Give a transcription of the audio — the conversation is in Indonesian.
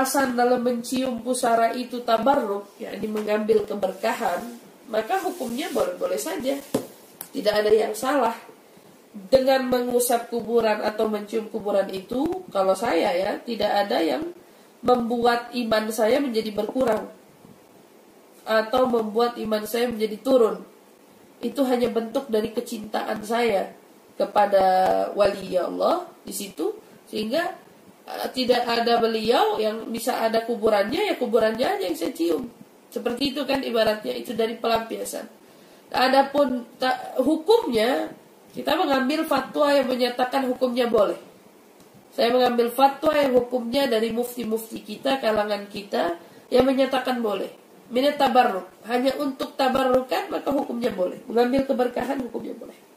Alasan dalam mencium pusara itu tabarruk, yakni mengambil keberkahan, maka hukumnya boleh-boleh saja. Tidak ada yang salah dengan mengusap kuburan atau mencium kuburan itu. Kalau saya ya, tidak ada yang membuat iman saya menjadi berkurang atau membuat iman saya menjadi turun. Itu hanya bentuk dari kecintaan saya kepada wali Allah di situ, sehingga tidak ada beliau yang bisa ada kuburannya, ya kuburannya aja yang saya cium. Seperti itu kan ibaratnya, itu dari pelampiasan. Adapun hukumnya, kita mengambil fatwa yang menyatakan hukumnya boleh. Saya mengambil fatwa yang hukumnya dari mufti-mufti kita, kalangan kita, yang menyatakan boleh. Minat tabarruk, hanya untuk tabarrukan maka hukumnya boleh. Mengambil keberkahan hukumnya boleh.